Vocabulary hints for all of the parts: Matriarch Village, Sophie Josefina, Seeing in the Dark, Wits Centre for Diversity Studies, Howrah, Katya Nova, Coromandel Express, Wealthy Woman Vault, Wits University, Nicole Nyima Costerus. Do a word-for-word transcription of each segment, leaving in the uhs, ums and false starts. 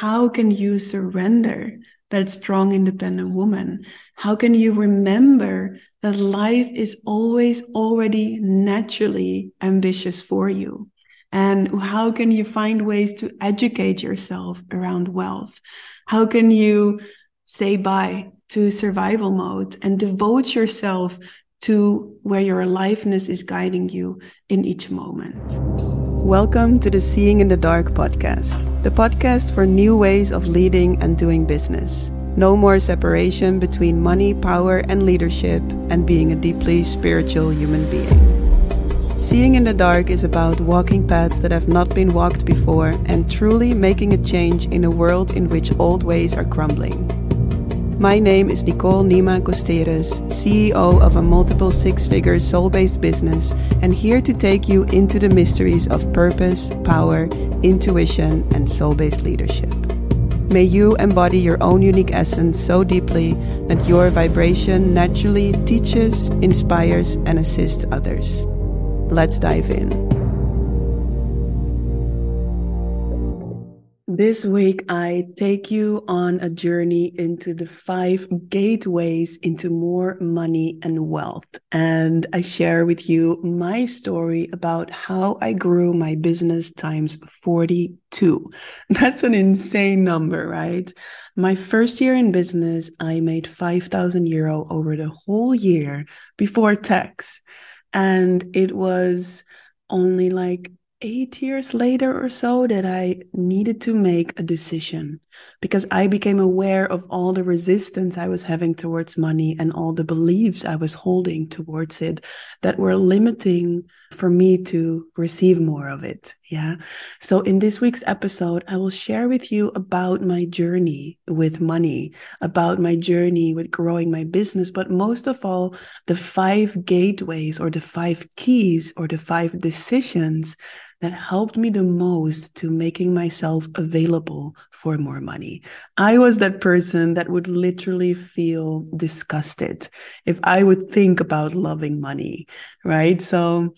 how can you surrender that strong, independent woman? How can you remember that life is always already naturally ambitious for you? And how can you find ways to educate yourself around wealth? How can you say bye to survival mode and devote yourself to where your aliveness is guiding you in each moment? Welcome to the Seeing in the Dark podcast, the podcast for new ways of leading and doing business. No more separation between money, power, and leadership, and being a deeply spiritual human being. Seeing in the Dark is about walking paths that have not been walked before and truly making a change in a world in which old ways are crumbling. My name is Nicole Nyima Costerus, C E O of a multiple six-figure soul-based business, and here to take you into the mysteries of purpose, power, intuition, and soul-based leadership. May you embody your own unique essence so deeply that your vibration naturally teaches, inspires, and assists others. Let's dive in. This week, I take you on a journey into the five gateways into more money and wealth. And I share with you my story about how I grew my business times forty-two. That's an insane number, right? My first year in business, I made five thousand euro over the whole year before tax. And it was only like eight years later or so that I needed to make a decision, because I became aware of all the resistance I was having towards money and all the beliefs I was holding towards it that were limiting for me to receive more of it. Yeah. So in this week's episode, I will share with you about my journey with money, about my journey with growing my business, but most of all, the five gateways or the five keys or the five decisions that helped me the most to making myself available for more money. I was that person that would literally feel disgusted if I would think about loving money, right? So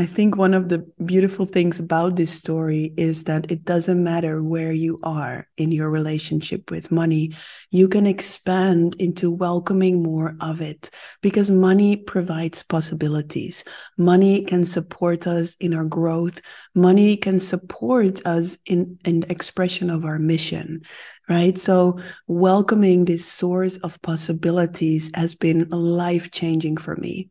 I think one of the beautiful things about this story is that it doesn't matter where you are in your relationship with money, you can expand into welcoming more of it, because money provides possibilities. Money can support us in our growth. Money can support us in, in the expression of our mission, right? So welcoming this source of possibilities has been life-changing for me.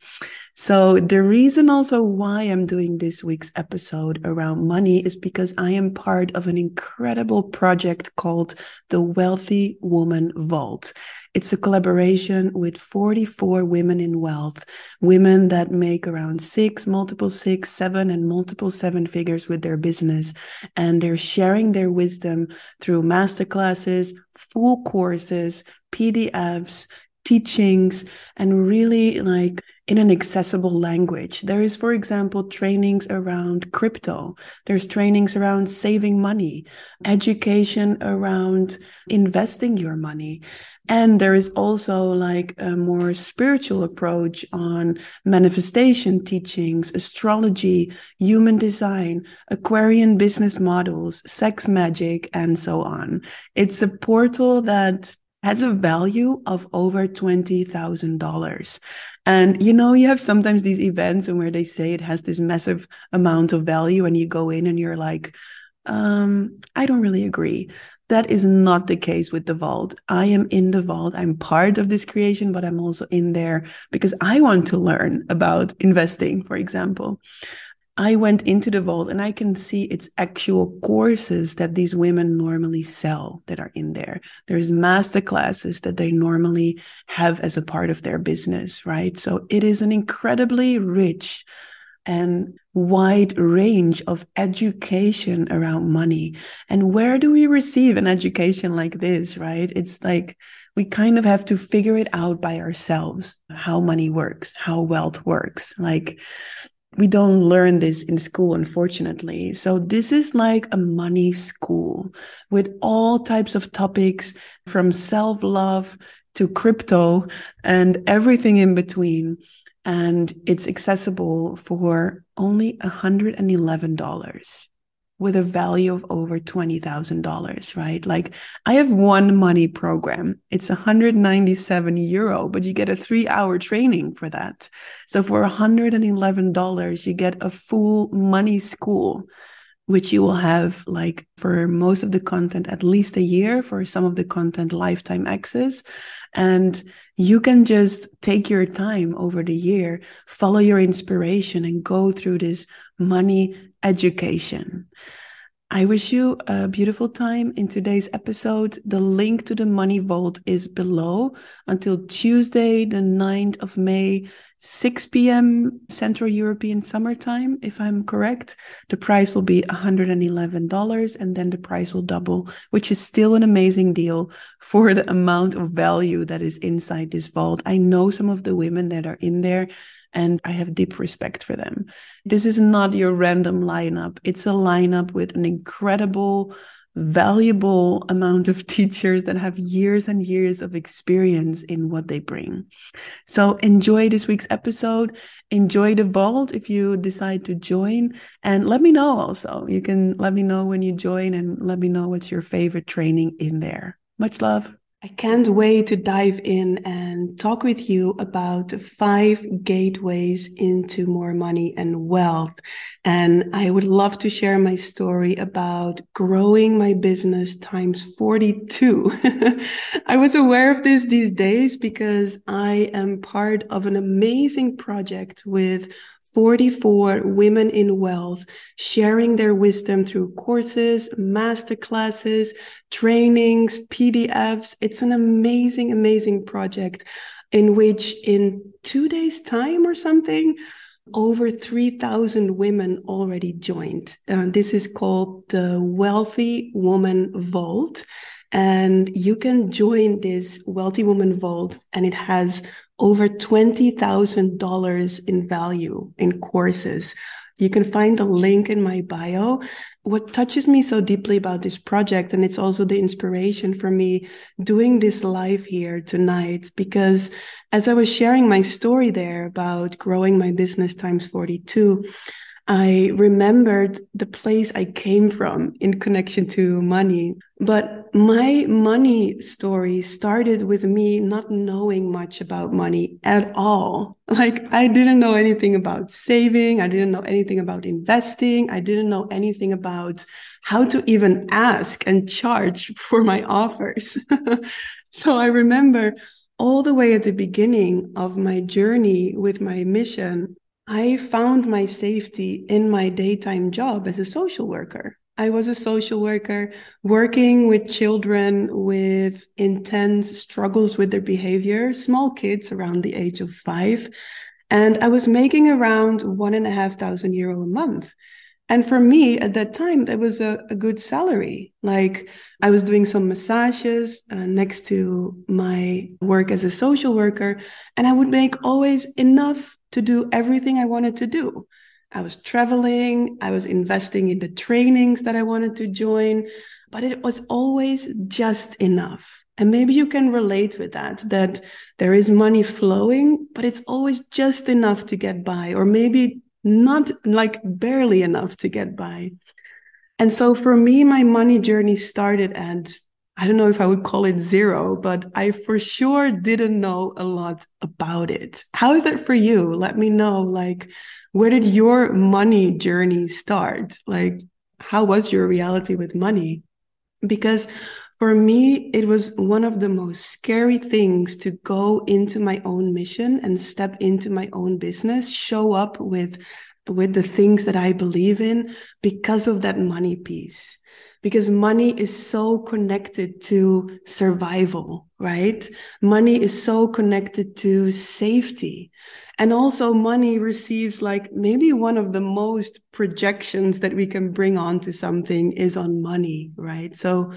So the reason also why I'm doing this week's episode around money is because I am part of an incredible project called the Wealthy Woman Vault. It's a collaboration with forty-four women in wealth, women that make around six, multiple six, seven, and multiple seven figures with their business. And they're sharing their wisdom through masterclasses, full courses, P D Fs, teachings, and really like in an accessible language. There is, for example, trainings around crypto. There's trainings around saving money, education around investing your money. And there is also like a more spiritual approach on manifestation teachings, astrology, human design, Aquarian business models, sex magic, and so on. It's a portal that has a value of over twenty thousand dollars. And, you know, you have sometimes these events and where they say it has this massive amount of value and you go in and you're like, um, I don't really agree. That is not the case with the vault. I am in the vault. I'm part of this creation, but I'm also in there because I want to learn about investing, for example. I went into the vault and I can see its actual courses that these women normally sell that are in there. There's masterclasses that they normally have as a part of their business, right? So it is an incredibly rich and wide range of education around money. And where do we receive an education like this, right? It's like we kind of have to figure it out by ourselves, how money works, how wealth works. Like, we don't learn this in school, unfortunately. So this is like a money school with all types of topics, from self-love to crypto and everything in between. And it's accessible for only one hundred eleven dollars. with a value of over twenty thousand dollars, right? Like I have one money program. It's one hundred ninety-seven euro, but you get a three hour training for that. So for one hundred eleven dollars, you get a full money school, which you will have like for most of the content, at least a year, for some of the content, lifetime access. And you can just take your time over the year, follow your inspiration and go through this money education. I wish you a beautiful time in today's episode. The link to the Money Vault is below until Tuesday, the ninth of May, six p.m. Central European summertime, if I'm correct. The price will be one hundred eleven dollars, and then the price will double, which is still an amazing deal for the amount of value that is inside this vault. I know some of the women that are in there, and I have deep respect for them. This is not your random lineup. It's a lineup with an incredible, valuable amount of teachers that have years and years of experience in what they bring. So enjoy this week's episode. Enjoy the vault if you decide to join. And let me know also. You can let me know when you join and let me know what's your favorite training in there. Much love. I can't wait to dive in and talk with you about the five gateways into more money and wealth. And I would love to share my story about growing my business times forty-two. I was aware of this these days because I am part of an amazing project with forty-four women in wealth, sharing their wisdom through courses, masterclasses, trainings, P D Fs. It's an amazing, amazing project in which in two days' time or something, over three thousand women already joined. Uh, this is called the Wealthy Woman Vault. And you can join this Wealthy Woman Vault, and it has over twenty thousand dollars in value in courses. You can find the link in my bio. What touches me so deeply about this project, and it's also the inspiration for me doing this live here tonight, because as I was sharing my story there about growing my business times forty-two, I remembered the place I came from in connection to money. But my money story started with me not knowing much about money at all. Like I didn't know anything about saving. I didn't know anything about investing. I didn't know anything about how to even ask and charge for my offers. So I remember all the way at the beginning of my journey with my mission, I found my safety in my daytime job as a social worker. I was a social worker working with children with intense struggles with their behavior, small kids around the age of five. And I was making around one and a half thousand euro a month. And for me at that time, that was a, a good salary. Like I was doing some massages uh, next to my work as a social worker, and I would make always enough to do everything I wanted to do. I was traveling, I was investing in the trainings that I wanted to join, but it was always just enough. And maybe you can relate with that, that there is money flowing, but it's always just enough to get by, or maybe not like barely enough to get by. And so for me, my money journey started at, I don't know if I would call it zero, but I for sure didn't know a lot about it. How is that for you? Let me know, like, where did your money journey start? Like, how was your reality with money? Because for me, it was one of the most scary things to go into my own mission and step into my own business, show up with, with the things that I believe in because of that money piece. Because money is so connected to survival, right? Money is so connected to safety. And also money receives like maybe one of the most projections that we can bring onto something is on money, right? So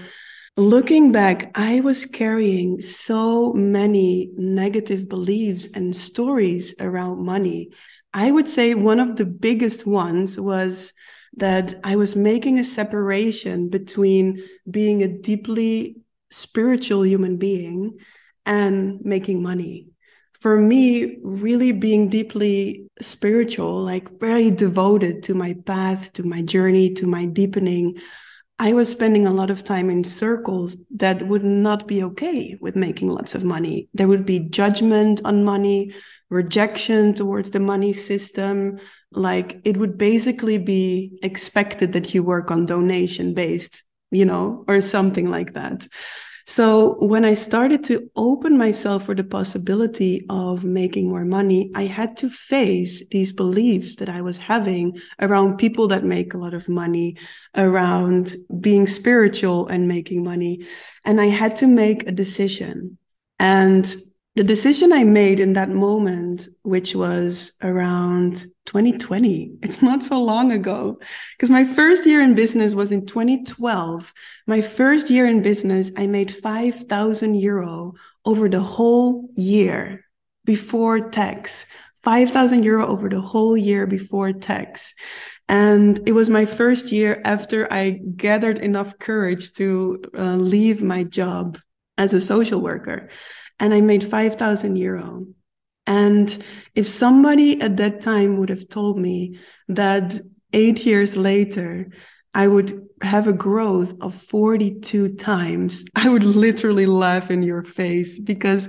looking back, I was carrying so many negative beliefs and stories around money. I would say one of the biggest ones was that I was making a separation between being a deeply spiritual human being and making money. for me, really being deeply spiritual, like very devoted to my path, to my journey, to my deepening, I was spending a lot of time in circles that would not be okay with making lots of money. There would be judgment on money, rejection towards the money system. Like it would basically be expected that you work on donation based, you know, or something like that. So when I started to open myself for the possibility of making more money, I had to face these beliefs that I was having around people that make a lot of money, around being spiritual and making money. And I had to make a decision. And the decision I made in that moment, which was around twenty twenty, it's not so long ago, because my first year in business was in twenty twelve. My first year in business, I made five thousand euro over the whole year before tax, five thousand euro over the whole year before tax. And it was my first year after I gathered enough courage to uh, leave my job as a social worker. And I made five thousand euro. And if somebody at that time would have told me that eight years later, I would have a growth of forty-two times, I would literally laugh in your face, because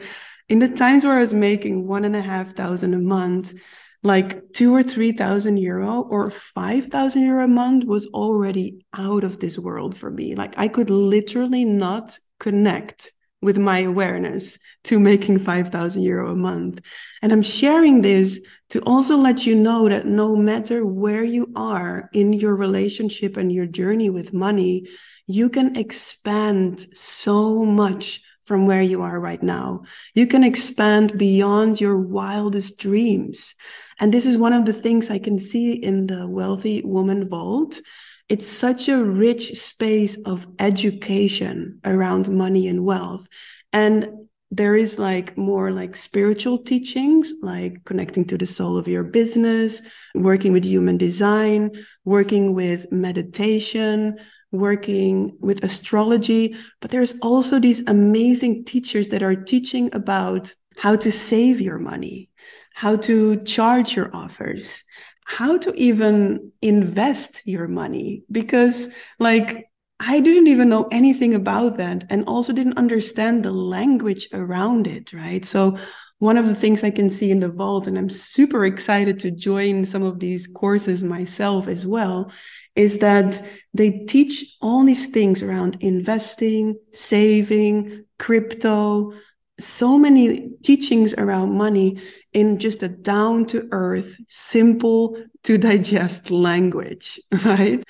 in the times where I was making one and a half thousand a month, like two or three thousand euro or five thousand euro a month was already out of this world for me. Like I could literally not connect with my awareness to making five thousand euro a month. And I'm sharing this to also let you know that no matter where you are in your relationship and your journey with money, you can expand so much from where you are right now. You can expand beyond your wildest dreams. And this is one of the things I can see in the Wealthy Woman Vault. It's such a rich space of education around money and wealth. And there is like more like spiritual teachings, like connecting to the soul of your business, working with human design, working with meditation, working with astrology. But there's also these amazing teachers that are teaching about how to save your money, how to charge your offers, how to even invest your money, because like I didn't even know anything about that and also didn't understand the language around it, right? So one of the things I can see in the vault, and I'm super excited to join some of these courses myself as well, is that they teach all these things around investing, saving, crypto, so many teachings around money in just a down-to-earth, simple to digest language, right?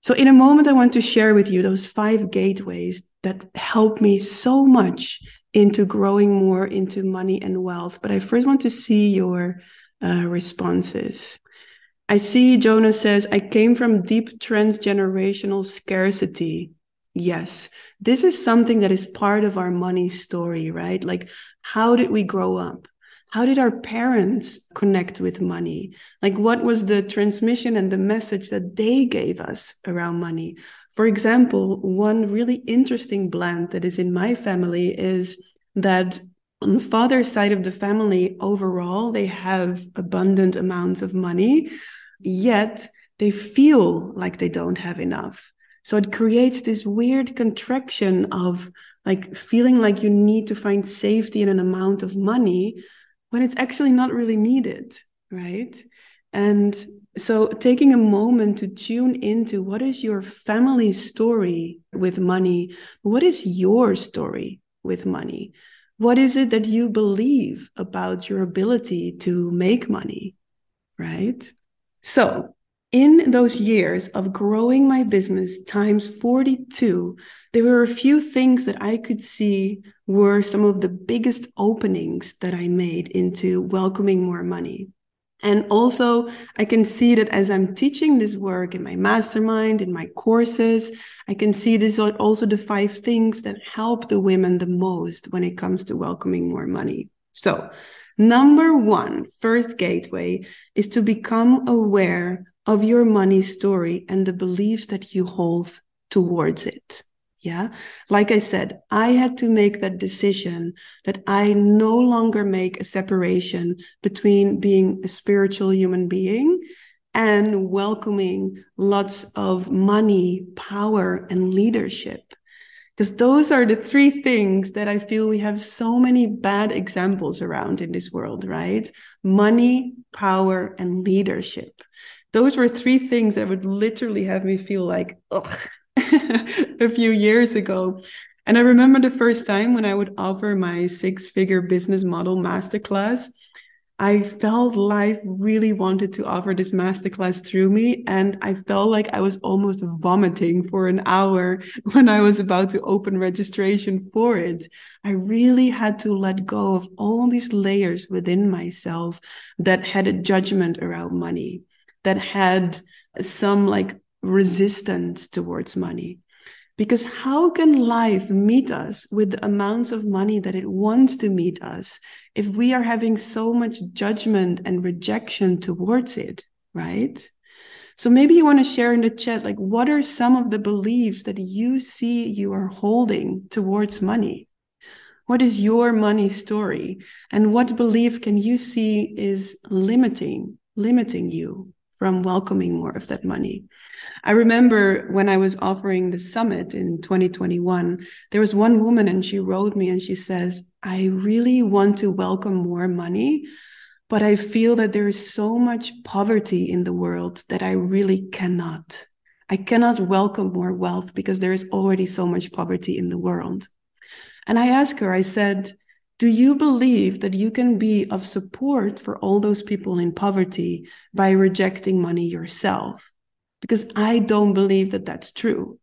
So in a moment, I want to share with you those five gateways that helped me so much into growing more into money and wealth. But I first want to see your uh, responses. I see Jonah says, I came from deep transgenerational scarcity. Yes, this is something that is part of our money story, right? Like, how did we grow up? How did our parents connect with money? Like, what was the transmission and the message that they gave us around money? For example, one really interesting blend that is in my family is that on the father's side of the family, overall, they have abundant amounts of money, yet they feel like they don't have enough. So it creates this weird contraction of like feeling like you need to find safety in an amount of money when it's actually not really needed, right? And so taking a moment to tune into what is your family's story with money? What is your story with money? What is it that you believe about your ability to make money, right? So in those years of growing my business times forty-two, there were a few things that I could see were some of the biggest openings that I made into welcoming more money. And also, I can see that as I'm teaching this work in my mastermind, in my courses, I can see this are also the five things that help the women the most when it comes to welcoming more money. So, number one, first gateway is to become aware of your money story and the beliefs that you hold towards it, Yeah. Like I said, I had to make that decision that I no longer make a separation between being a spiritual human being and welcoming lots of money, power, and leadership. Because those are the three things that I feel we have so many bad examples around in this world, right? Money, power, and leadership. Those were three things that would literally have me feel like, ugh, a few years ago. And I remember the first time when I would offer my six-figure business model masterclass, I felt life really wanted to offer this masterclass through me. And I felt like I was almost vomiting for an hour when I was about to open registration for it. I really had to let go of all these layers within myself that had a judgment around money, that had some like resistance towards money. Because how can life meet us with the amounts of money that it wants to meet us if we are having so much judgment and rejection towards it, right? So maybe you want to share in the chat, like, what are some of the beliefs that you see you are holding towards money? What is your money story? And what belief can you see is limiting, limiting you from welcoming more of that money? I remember when I was offering the summit in twenty twenty-one, there was one woman and she wrote me and she says, I really want to welcome more money, but I feel that there is so much poverty in the world that I really cannot. I cannot welcome more wealth because there is already so much poverty in the world. And I asked her, I said, do you believe that you can be of support for all those people in poverty by rejecting money yourself? Because I don't believe that that's true.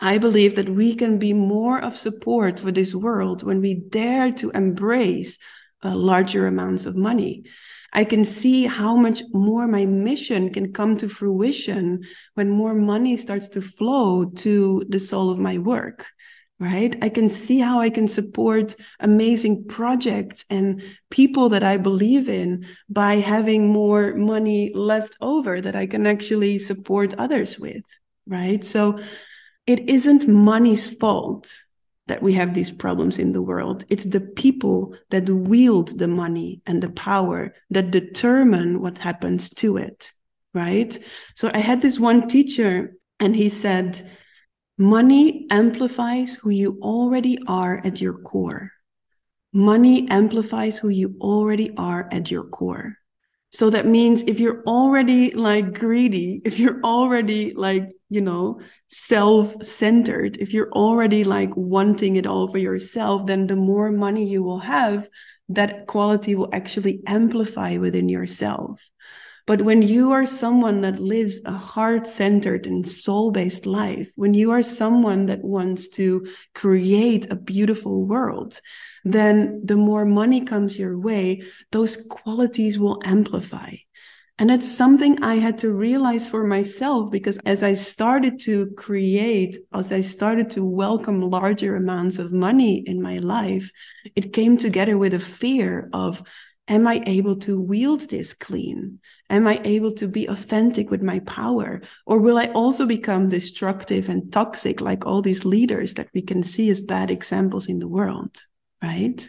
I believe that we can be more of support for this world when we dare to embrace uh, larger amounts of money. I can see how much more my mission can come to fruition when more money starts to flow to the soul of my work. Right? I can see how I can support amazing projects and people that I believe in by having more money left over that I can actually support others with, right? So it isn't money's fault that we have these problems in the world. It's the people that wield the money and the power that determine what happens to it, right? So I had this one teacher and he said, money amplifies who you already are at your core. Money amplifies who you already are at your core. So that means if you're already like greedy, if you're already like, you know, self-centered, if you're already like wanting it all for yourself, then the more money you will have, that quality will actually amplify within yourself. But when you are someone that lives a heart-centered and soul-based life, when you are someone that wants to create a beautiful world, then the more money comes your way, those qualities will amplify. And that's something I had to realize for myself, because as I started to create, as I started to welcome larger amounts of money in my life, it came together with a fear of, am I able to wield this clean? Am I able to be authentic with my power? Or will I also become destructive and toxic like all these leaders that we can see as bad examples in the world, right?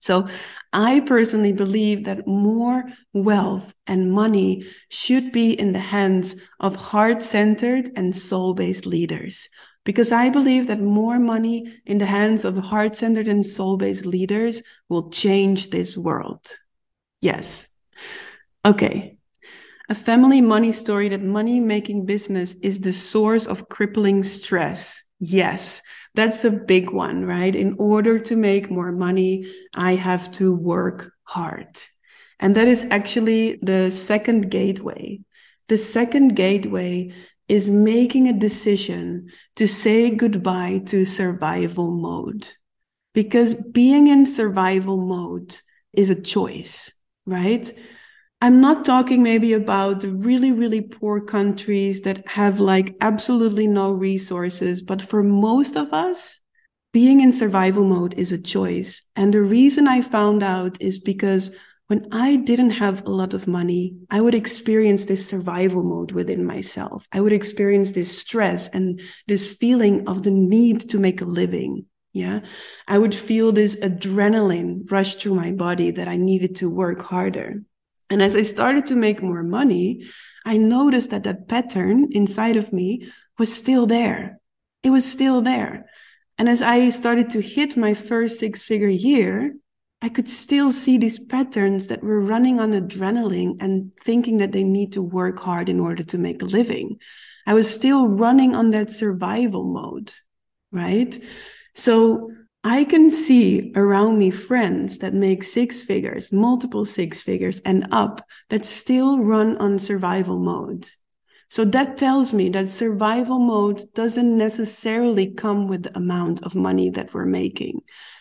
So I personally believe that more wealth and money should be in the hands of heart-centered and soul-based leaders. Because I believe that more money in the hands of heart-centered and soul-based leaders will change this world. Yes. Okay. A family money story that money making business is the source of crippling stress. Yes, that's a big one, right? In order to make more money, I have to work hard. And that is actually the second gateway. The second gateway is making a decision to say goodbye to survival mode. Because being in survival mode is a choice. Right? I'm not talking maybe about the really, really poor countries that have like absolutely no resources. But for most of us, being in survival mode is a choice. And the reason I found out is because When I didn't have a lot of money, I would experience this survival mode within myself. I would experience this stress and this feeling of the need to make a living. Yeah, I would feel this adrenaline rush through my body that I needed to work harder. And as I started to make more money, I noticed that that pattern inside of me was still there. It was still there. And as I started to hit my first six-figure year, I could still see these patterns that were running on adrenaline and thinking that they need to work hard in order to make a living. I was still running on that survival mode, right? So I can see around me friends that make six figures, multiple six figures and up, that still run on survival mode. So that tells me that survival mode doesn't necessarily come with the amount of money that we're making.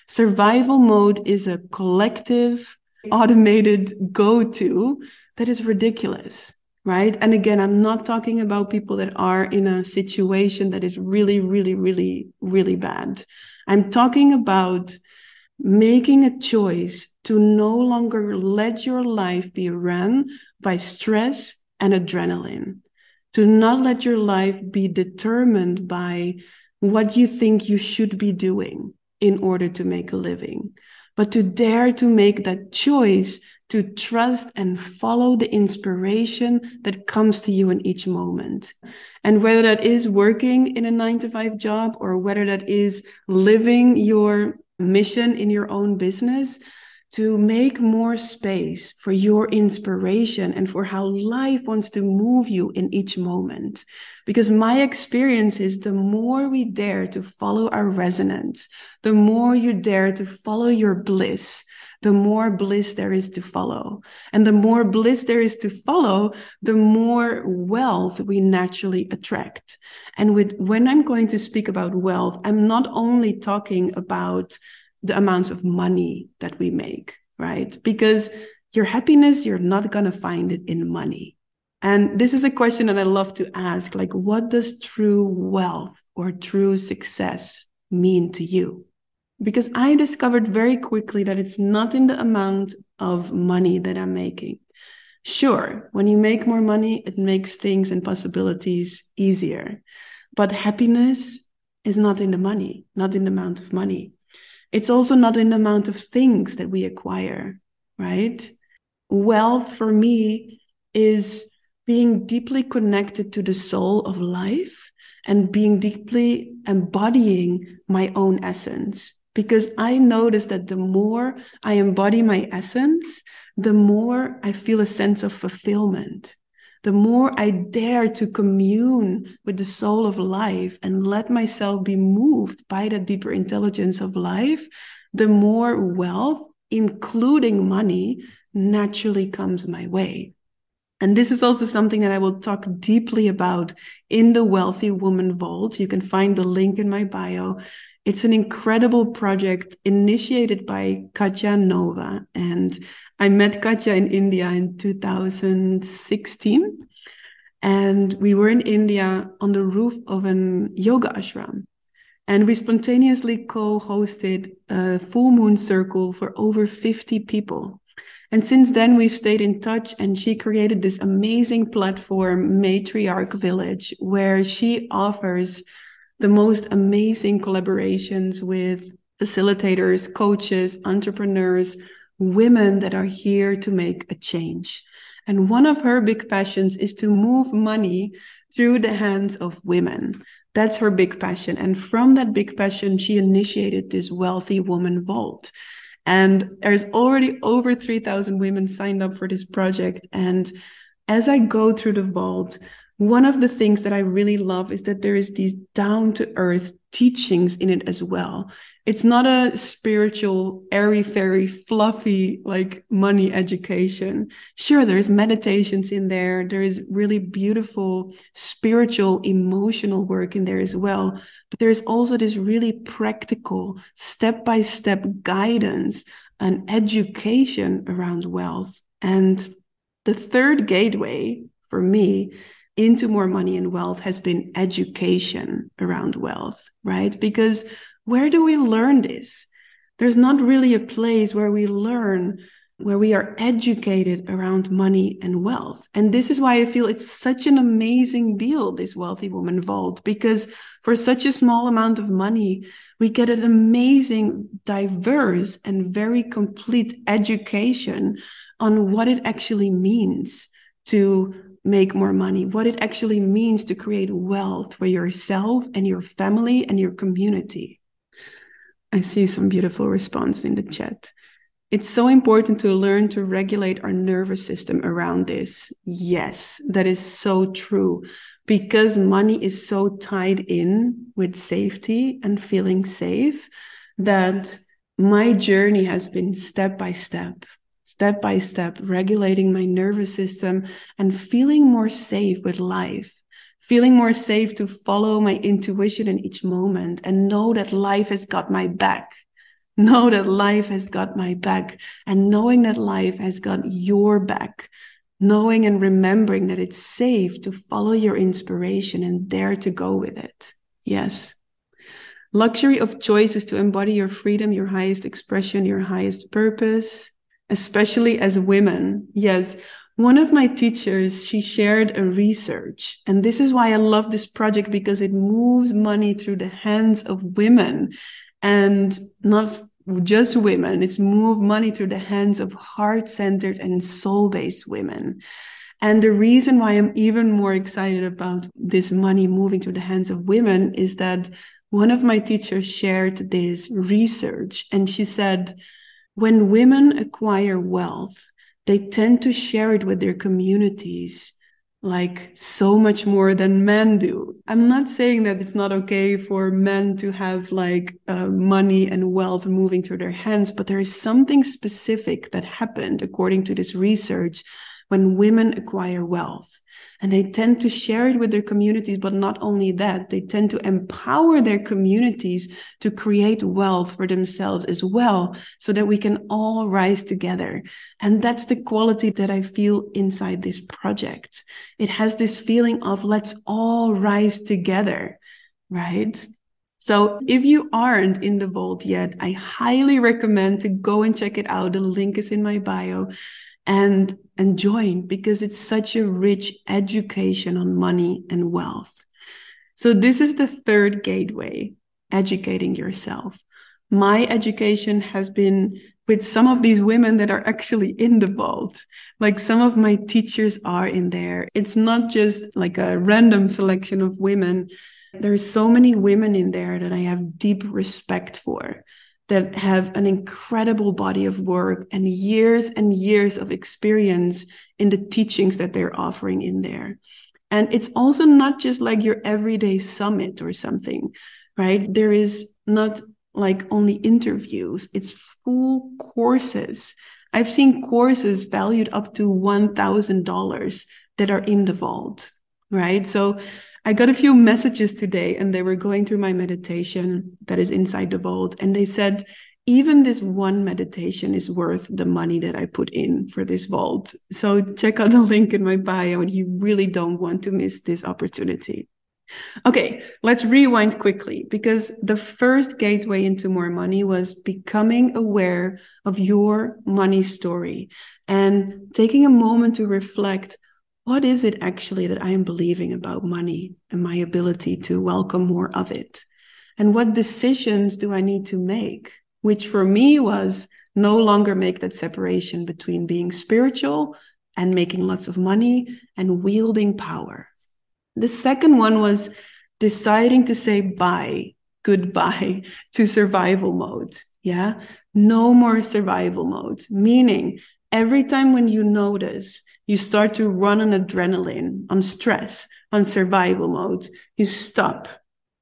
Survival mode is a collective, automated go-to that is ridiculous, right? And again, I'm not talking about people that are in a situation that is really, really, really, really bad. I'm talking about making a choice to no longer let your life be run by stress and adrenaline. To not let your life be determined by what you think you should be doing in order to make a living, but to dare to make that choice to trust and follow the inspiration that comes to you in each moment. And whether that is working in a nine to five job or whether that is living your mission in your own business, to make more space for your inspiration and for how life wants to move you in each moment. Because my experience is the more we dare to follow our resonance, the more you dare to follow your bliss, the more bliss there is to follow. And the more bliss there is to follow, the more wealth we naturally attract. And with when I'm going to speak about wealth, I'm not only talking about the amounts of money that we make, right? Because your happiness, you're not going to find it in money. And this is a question that I love to ask, like, what does true wealth or true success mean to you? Because I discovered very quickly that it's not in the amount of money that I'm making. Sure, when you make more money, it makes things and possibilities easier. But happiness is not in the money, not in the amount of money. It's also not in the amount of things that we acquire, right? Wealth for me is being deeply connected to the soul of life and being deeply embodying my own essence. Because I notice that the more I embody my essence, the more I feel a sense of fulfillment. The more I dare to commune with the soul of life and let myself be moved by the deeper intelligence of life, the more wealth, including money, naturally comes my way. And this is also something that I will talk deeply about in the Wealthy Woman Vault. You can find the link in my bio. It's an incredible project initiated by Katya Nova, and I met Katya in India in two thousand sixteen, and we were in India on the roof of an yoga ashram, and we spontaneously co-hosted a full moon circle for over fifty people. And since then, we've stayed in touch, and she created this amazing platform, Matriarch Village, where she offers the most amazing collaborations with facilitators, coaches, entrepreneurs, women that are here to make a change. And one of her big passions is to move money through the hands of women. That's her big passion. And from that big passion, she initiated this Wealthy Woman Vault. And there's already over three thousand women signed up for this project. And as I go through the vault, one of the things that I really love is that there is these down-to-earth teachings in it as well. It's not a spiritual, airy-fairy, fluffy, like money education. Sure, there's meditations in there. There is really beautiful spiritual, emotional work in there as well. But there is also this really practical, step-by-step guidance and education around wealth. And the third gateway for me into more money and wealth has been education around wealth, right? Because where do we learn this? There's not really a place where we learn where we are educated around money and wealth. And this is why I feel it's such an amazing deal, this Wealthy Woman Vault, because for such a small amount of money, we get an amazing, diverse, and very complete education on what it actually means to make more money, what it actually means to create wealth for yourself and your family and your community. I see some beautiful response in the chat. It's so important to learn to regulate our nervous system around this. Yes, that is so true, because money is so tied in with safety and feeling safe that my journey has been step by step, step by step, regulating my nervous system and feeling more safe with life, feeling more safe to follow my intuition in each moment and know that life has got my back. Know that life has got my back, and knowing that life has got your back, knowing and remembering that it's safe to follow your inspiration and dare to go with it. Yes. Luxury of choices to embody your freedom, your highest expression, your highest purpose, especially as women. Yes. One of my teachers, she shared a research, and this is why I love this project, because it moves money through the hands of women. And not just women, it's move money through the hands of heart-centered and soul-based women. And the reason why I'm even more excited about this money moving through the hands of women is that one of my teachers shared this research, and she said, when women acquire wealth, they tend to share it with their communities, like so much more than men do. I'm not saying that it's not okay for men to have like uh, money and wealth moving through their hands, but there is something specific that happened according to this research when women acquire wealth, and they tend to share it with their communities. But not only that, they tend to empower their communities to create wealth for themselves as well, so that we can all rise together. And that's the quality that I feel inside this project. It has this feeling of let's all rise together, right? So if you aren't in the vault yet, I highly recommend to go and check it out. The link is in my bio. And and join, because it's such a rich education on money and wealth. So this is the third gateway, educating yourself. My education has been with some of these women that are actually in the vault. Like some of my teachers are in there. It's not just like a random selection of women. There's so many women in there that I have deep respect for, that have an incredible body of work and years and years of experience in the teachings that they're offering in there. And it's also not just like your everyday summit or something, right? There is not like only interviews, it's full courses. I've seen courses valued up to one thousand dollars that are in the vault, right? So I got a few messages today, and they were going through my meditation that is inside the vault. And they said, even this one meditation is worth the money that I put in for this vault. So check out the link in my bio, and you really don't want to miss this opportunity. Okay, let's rewind quickly, because the first gateway into more money was becoming aware of your money story and taking a moment to reflect, what is it actually that I am believing about money and my ability to welcome more of it? And what decisions do I need to make? Which for me was no longer make that separation between being spiritual and making lots of money and wielding power. The second one was deciding to say bye, goodbye to survival mode. Yeah, no more survival mode, meaning every time when you notice you start to run on adrenaline, on stress, on survival mode, you stop.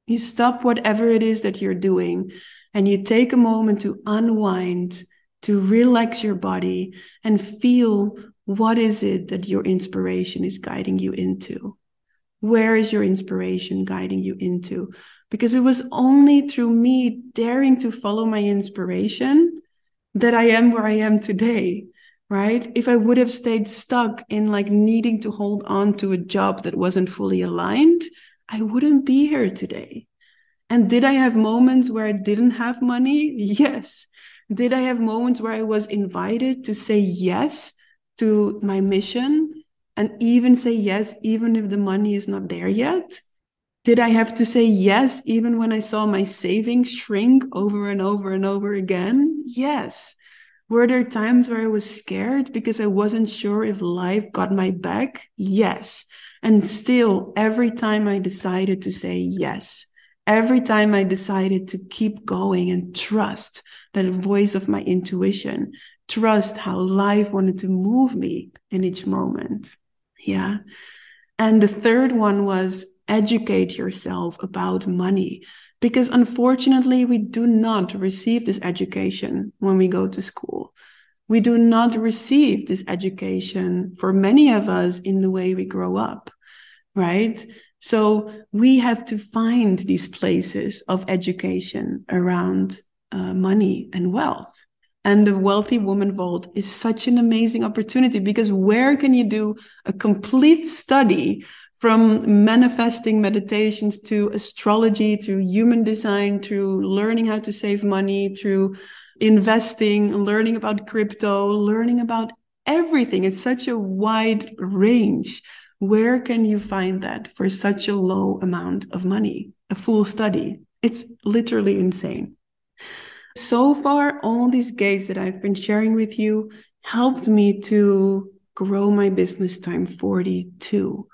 You stop whatever it is that you're doing, and you take a moment to unwind, to relax your body and feel, what is it that your inspiration is guiding you into? Where is your inspiration guiding you into? Because it was only through me daring to follow my inspiration that I am where I am today. Right? If I would have stayed stuck in like needing to hold on to a job that wasn't fully aligned, I wouldn't be here today. And did I have moments where I didn't have money? Yes. Did I have moments where I was invited to say yes to my mission and even say yes, even if the money is not there yet? Did I have to say yes, even when I saw my savings shrink over and over and over again? Yes. Were there times where I was scared because I wasn't sure if life got my back? Yes. And still, every time I decided to say yes, every time I decided to keep going and trust that voice of my intuition, trust how life wanted to move me in each moment. Yeah. And the third one was educate yourself about money, because unfortunately, we do not receive this education when we go to school. We do not receive this education for many of us in the way we grow up, right? So we have to find these places of education around uh, money and wealth. And the Wealthy Woman Vault is such an amazing opportunity, because where can you do a complete study from manifesting meditations to astrology, through human design, through learning how to save money, through investing, learning about crypto, learning about everything. It's such a wide range. Where can you find that for such a low amount of money? A full study. It's literally insane. So far, all these gates that I've been sharing with you helped me to grow my business time forty-two.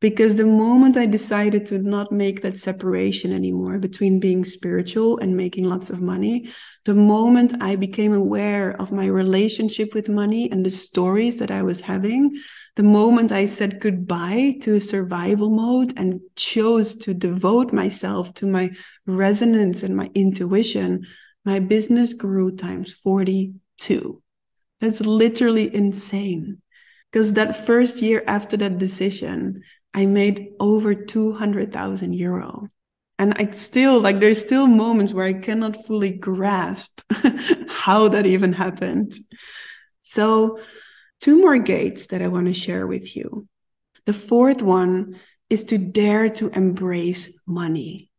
Because the moment I decided to not make that separation anymore between being spiritual and making lots of money, the moment I became aware of my relationship with money and the stories that I was having, the moment I said goodbye to survival mode and chose to devote myself to my resonance and my intuition, my business grew times forty-two. That's literally insane. Because that first year after that decision, I made over two hundred thousand euro. And I still, like, there's still moments where I cannot fully grasp how that even happened. So two more gates that I want to share with you. The fourth one is to dare to embrace money,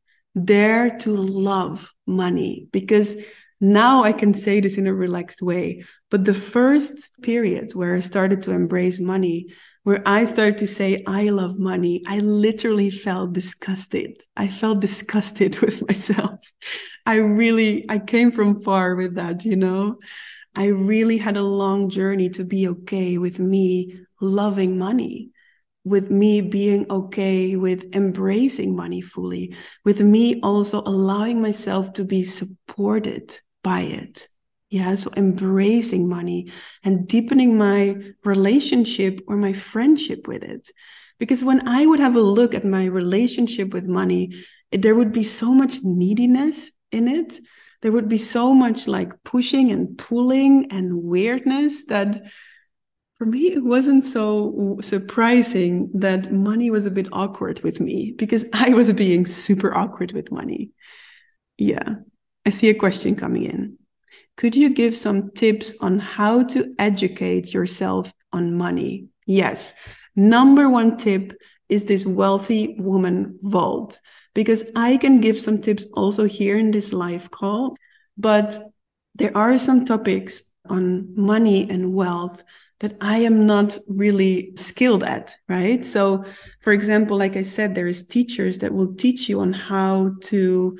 dare to love money, because now I can say this in a relaxed way. But the first period where I started to embrace money, where I started to say, I love money, I literally felt disgusted. I felt disgusted with myself. I really, I came from far with that, you know. I really had a long journey to be okay with me loving money, with me being okay with embracing money fully, with me also allowing myself to be supported by it. Yeah, so embracing money and deepening my relationship or my friendship with it. Because when I would have a look at my relationship with money, there would be so much neediness in it. There would be so much like pushing and pulling and weirdness that for me, it wasn't so surprising that money was a bit awkward with me, because I was being super awkward with money. Yeah, I see a question coming in. Could you give some tips on how to educate yourself on money? Yes. Number one tip is this Wealthy Woman Vault, because I can give some tips also here in this live call, but there are some topics on money and wealth that I am not really skilled at, right? So, for example, like I said, there is teachers that will teach you on how to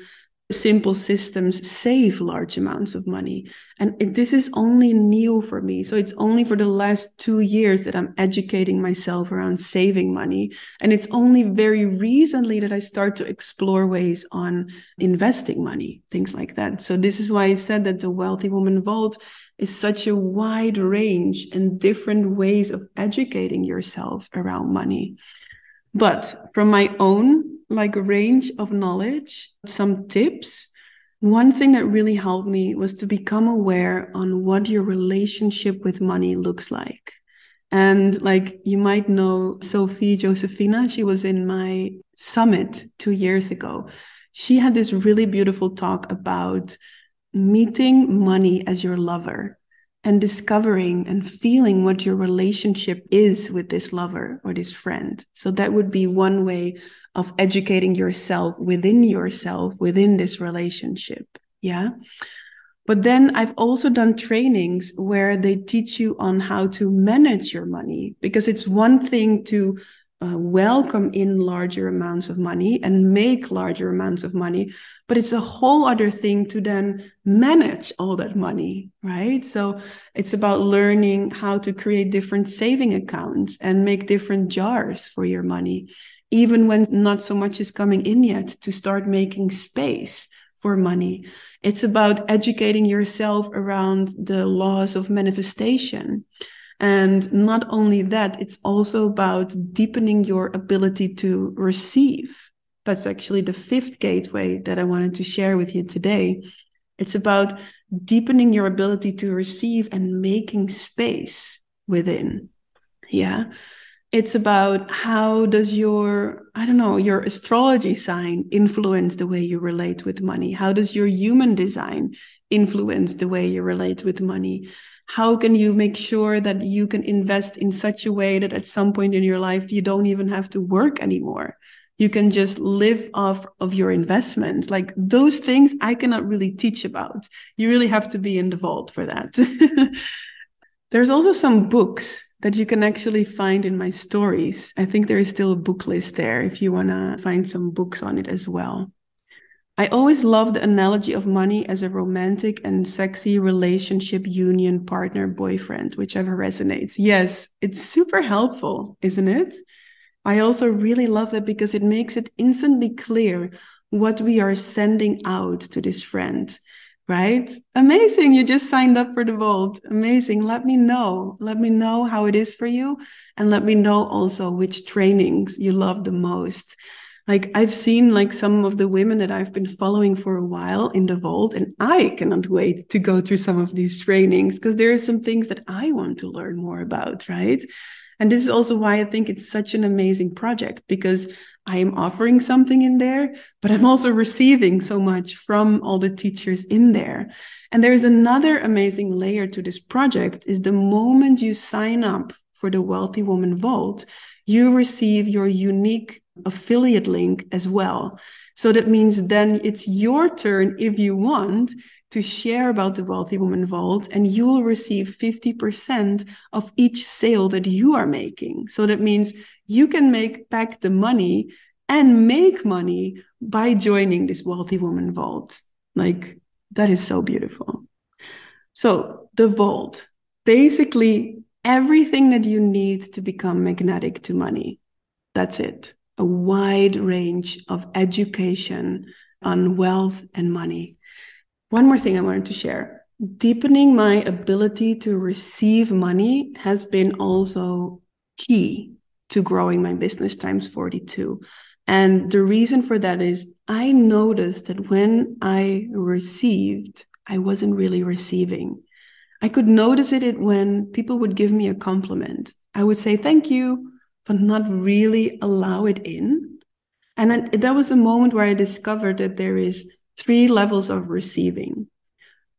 simple systems save large amounts of money, and this is only new for me. So it's only for the last two years that I'm educating myself around saving money, and it's only very recently that I start to explore ways on investing money, things like that. So this is why I said that the Wealthy Woman Vault is such a wide range and different ways of educating yourself around money. But from my own like a range of knowledge, some tips. One thing that really helped me was to become aware on what your relationship with money looks like. And like you might know Sophie Josefina, she was in my summit two years ago. She had this really beautiful talk about meeting money as your lover and discovering and feeling what your relationship is with this lover or this friend. So that would be one way of educating yourself within yourself, within this relationship. Yeah. But then I've also done trainings where they teach you on how to manage your money, because it's one thing to uh, welcome in larger amounts of money and make larger amounts of money, but it's a whole other thing to then manage all that money, right? So it's about learning how to create different saving accounts and make different jars for your money, even when not so much is coming in yet, to start making space for money. It's about educating yourself around the laws of manifestation. And not only that, it's also about deepening your ability to receive. That's actually the fifth gateway that I wanted to share with you today. It's about deepening your ability to receive and making space within. Yeah. It's about how does your, I don't know, your astrology sign influence the way you relate with money? How does your human design influence the way you relate with money? How can you make sure that you can invest in such a way that at some point in your life, you don't even have to work anymore? You can just live off of your investments. Like, those things I cannot really teach about. You really have to be in the vault for that. There's also some books that you can actually find in my stories. I think there is still a book list there if you want to find some books on it as well. I always love the analogy of money as a romantic and sexy relationship, union, partner, boyfriend, whichever resonates. Yes, it's super helpful, isn't it? I also really love that because it makes it instantly clear what we are sending out to this friend. Right? Amazing. You just signed up for the vault. Amazing. Let me know. Let me know how it is for you. And let me know also which trainings you love the most. Like, I've seen like some of the women that I've been following for a while in the vault, and I cannot wait to go through some of these trainings because there are some things that I want to learn more about. Right? And this is also why I think it's such an amazing project, because I am offering something in there, but I'm also receiving so much from all the teachers in there. And there's another amazing layer to this project is the moment you sign up for the Wealthy Woman Vault, you receive your unique affiliate link as well. So that means then it's your turn, if you want, to share about the Wealthy Woman Vault, and you will receive fifty percent of each sale that you are making. So that means you can make back the money and make money by joining this Wealthy Woman Vault. Like, that is so beautiful. So the vault, basically everything that you need to become magnetic to money. That's it. A wide range of education on wealth and money. One more thing I wanted to share. Deepening my ability to receive money has been also key to growing my business times forty-two. And the reason for that is I noticed that when I received, I wasn't really receiving. I could notice it when people would give me a compliment. I would say, thank you, but not really allow it in. And then that was a moment where I discovered that there is three levels of receiving.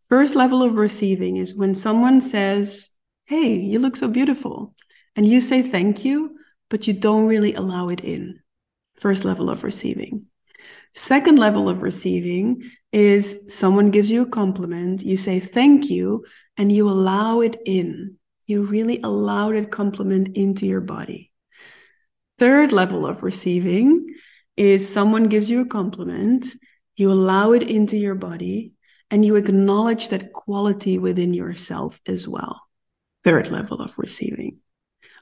First level of receiving is when someone says, hey, you look so beautiful. And you say thank you, but you don't really allow it in. First level of receiving. Second level of receiving is someone gives you a compliment, you say thank you, and you allow it in. You really allow that compliment into your body. Third level of receiving is someone gives you a compliment, you allow it into your body, and you acknowledge that quality within yourself as well. Third level of receiving.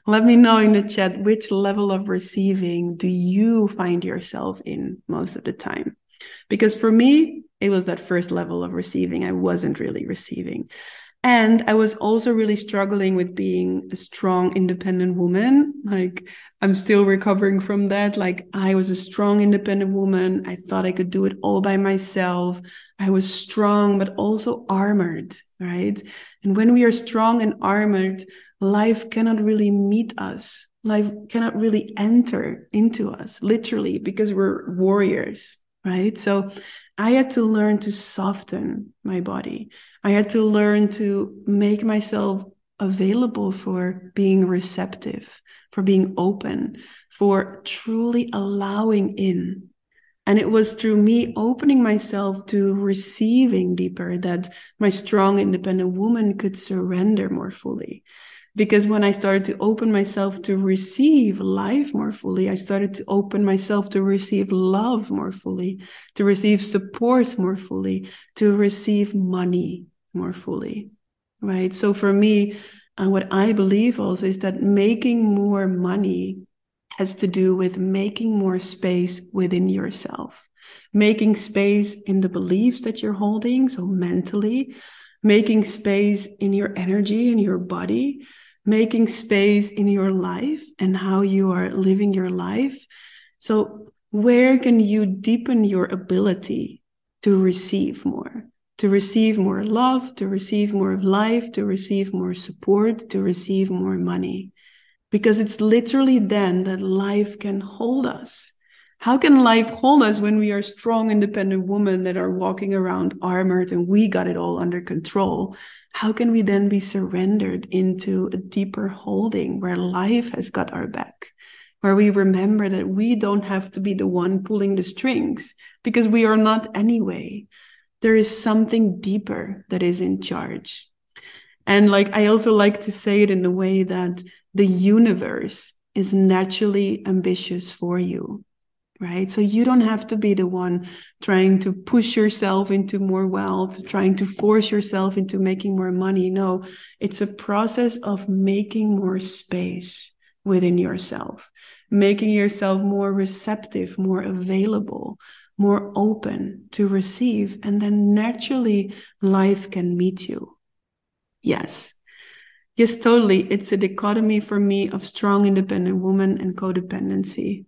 Let me know in the chat, which level of receiving do you find yourself in most of the time? Because for me, it was that first level of receiving. I wasn't really receiving. And I was also really struggling with being a strong, independent woman. Like, I'm still recovering from that. Like, I was a strong, independent woman. I thought I could do it all by myself. I was strong, but also armored, right? And when we are strong and armored, life cannot really meet us. Life cannot really enter into us, literally, because we're warriors, right? So I had to learn to soften my body. I had to learn to make myself available for being receptive, for being open, for truly allowing in. And it was through me opening myself to receiving deeper that my strong, independent woman could surrender more fully. Because when I started to open myself to receive life more fully, I started to open myself to receive love more fully, to receive support more fully, to receive money more fully, right? So for me, uh, what I believe also is that making more money has to do with making more space within yourself, making space in the beliefs that you're holding, so mentally, making space in your energy, in your body, making space in your life and how you are living your life. So where can you deepen your ability to receive more, to receive more love, to receive more of life, to receive more support, to receive more money? Because it's literally then that life can hold us. How can life hold us when we are strong, independent women that are walking around armored and we got it all under control? How can we then be surrendered into a deeper holding where life has got our back, where we remember that we don't have to be the one pulling the strings because we are not anyway. There is something deeper that is in charge. And like, I also like to say it in the way that the universe is naturally ambitious for you. Right? So you don't have to be the one trying to push yourself into more wealth, trying to force yourself into making more money. No, it's a process of making more space within yourself, making yourself more receptive, more available, more open to receive. And then naturally life can meet you. Yes. Yes, totally. It's a dichotomy for me of strong, independent woman and codependency.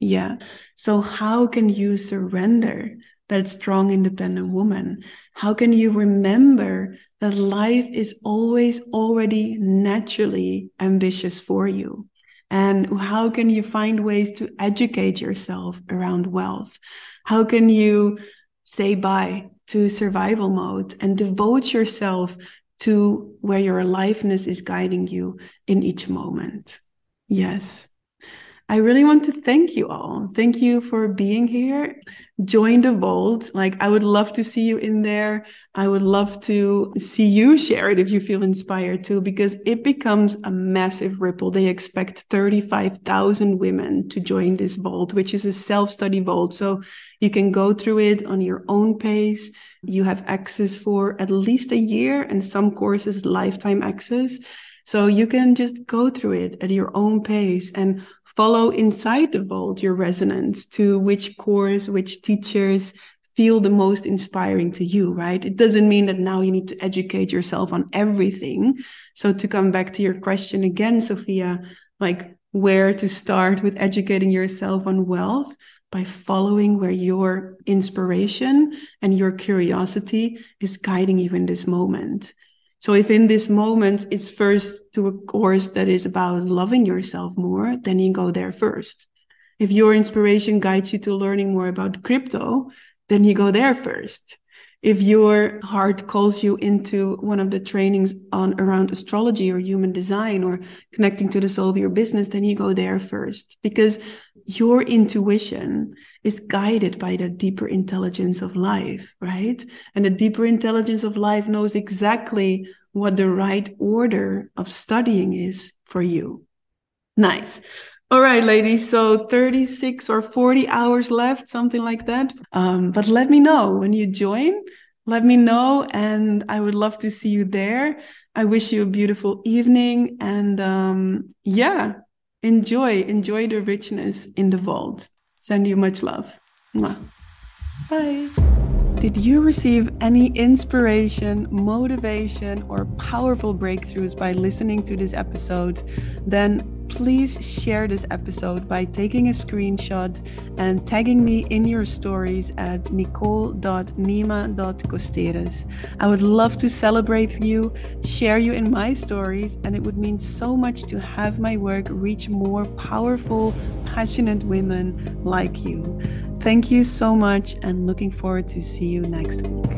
Yeah. So how can you surrender that strong, independent woman? How can you remember that life is always already naturally ambitious for you? And how can you find ways to educate yourself around wealth? How can you say bye to survival mode and devote yourself to where your aliveness is guiding you in each moment? Yes. I really want to thank you all. Thank you for being here. Join the vault. Like, I would love to see you in there. I would love to see you share it if you feel inspired to, because it becomes a massive ripple. They expect thirty-five thousand women to join this vault, which is a self-study vault. So you can go through it on your own pace. You have access for at least a year and some courses, lifetime access. So you can just go through it at your own pace and follow inside the vault your resonance to which course, which teachers feel the most inspiring to you, right? It doesn't mean that now you need to educate yourself on everything. So to come back to your question again, Sophia, like where to start with educating yourself on wealth? By following where your inspiration and your curiosity is guiding you in this moment. So if in this moment, it's first to a course that is about loving yourself more, then you go there first. If your inspiration guides you to learning more about crypto, then you go there first. If your heart calls you into one of the trainings on around astrology or human design or connecting to the soul of your business, then you go there first, because your intuition is guided by the deeper intelligence of life, right? And the deeper intelligence of life knows exactly what the right order of studying is for you. Nice. All right, ladies, so thirty-six or forty hours left, something like that. Um, but let me know when you join. Let me know, and I would love to see you there. I wish you a beautiful evening, and um, yeah, enjoy. Enjoy the richness in the vault. Send you much love. Mwah. Bye. Did you receive any inspiration, motivation, or powerful breakthroughs by listening to this episode? Then please share this episode by taking a screenshot and tagging me in your stories at nicole dot nyima dot costerus. I would love to celebrate you, share you in my stories, and it would mean so much to have my work reach more powerful, passionate women like you. Thank you so much, and looking forward to see you next week.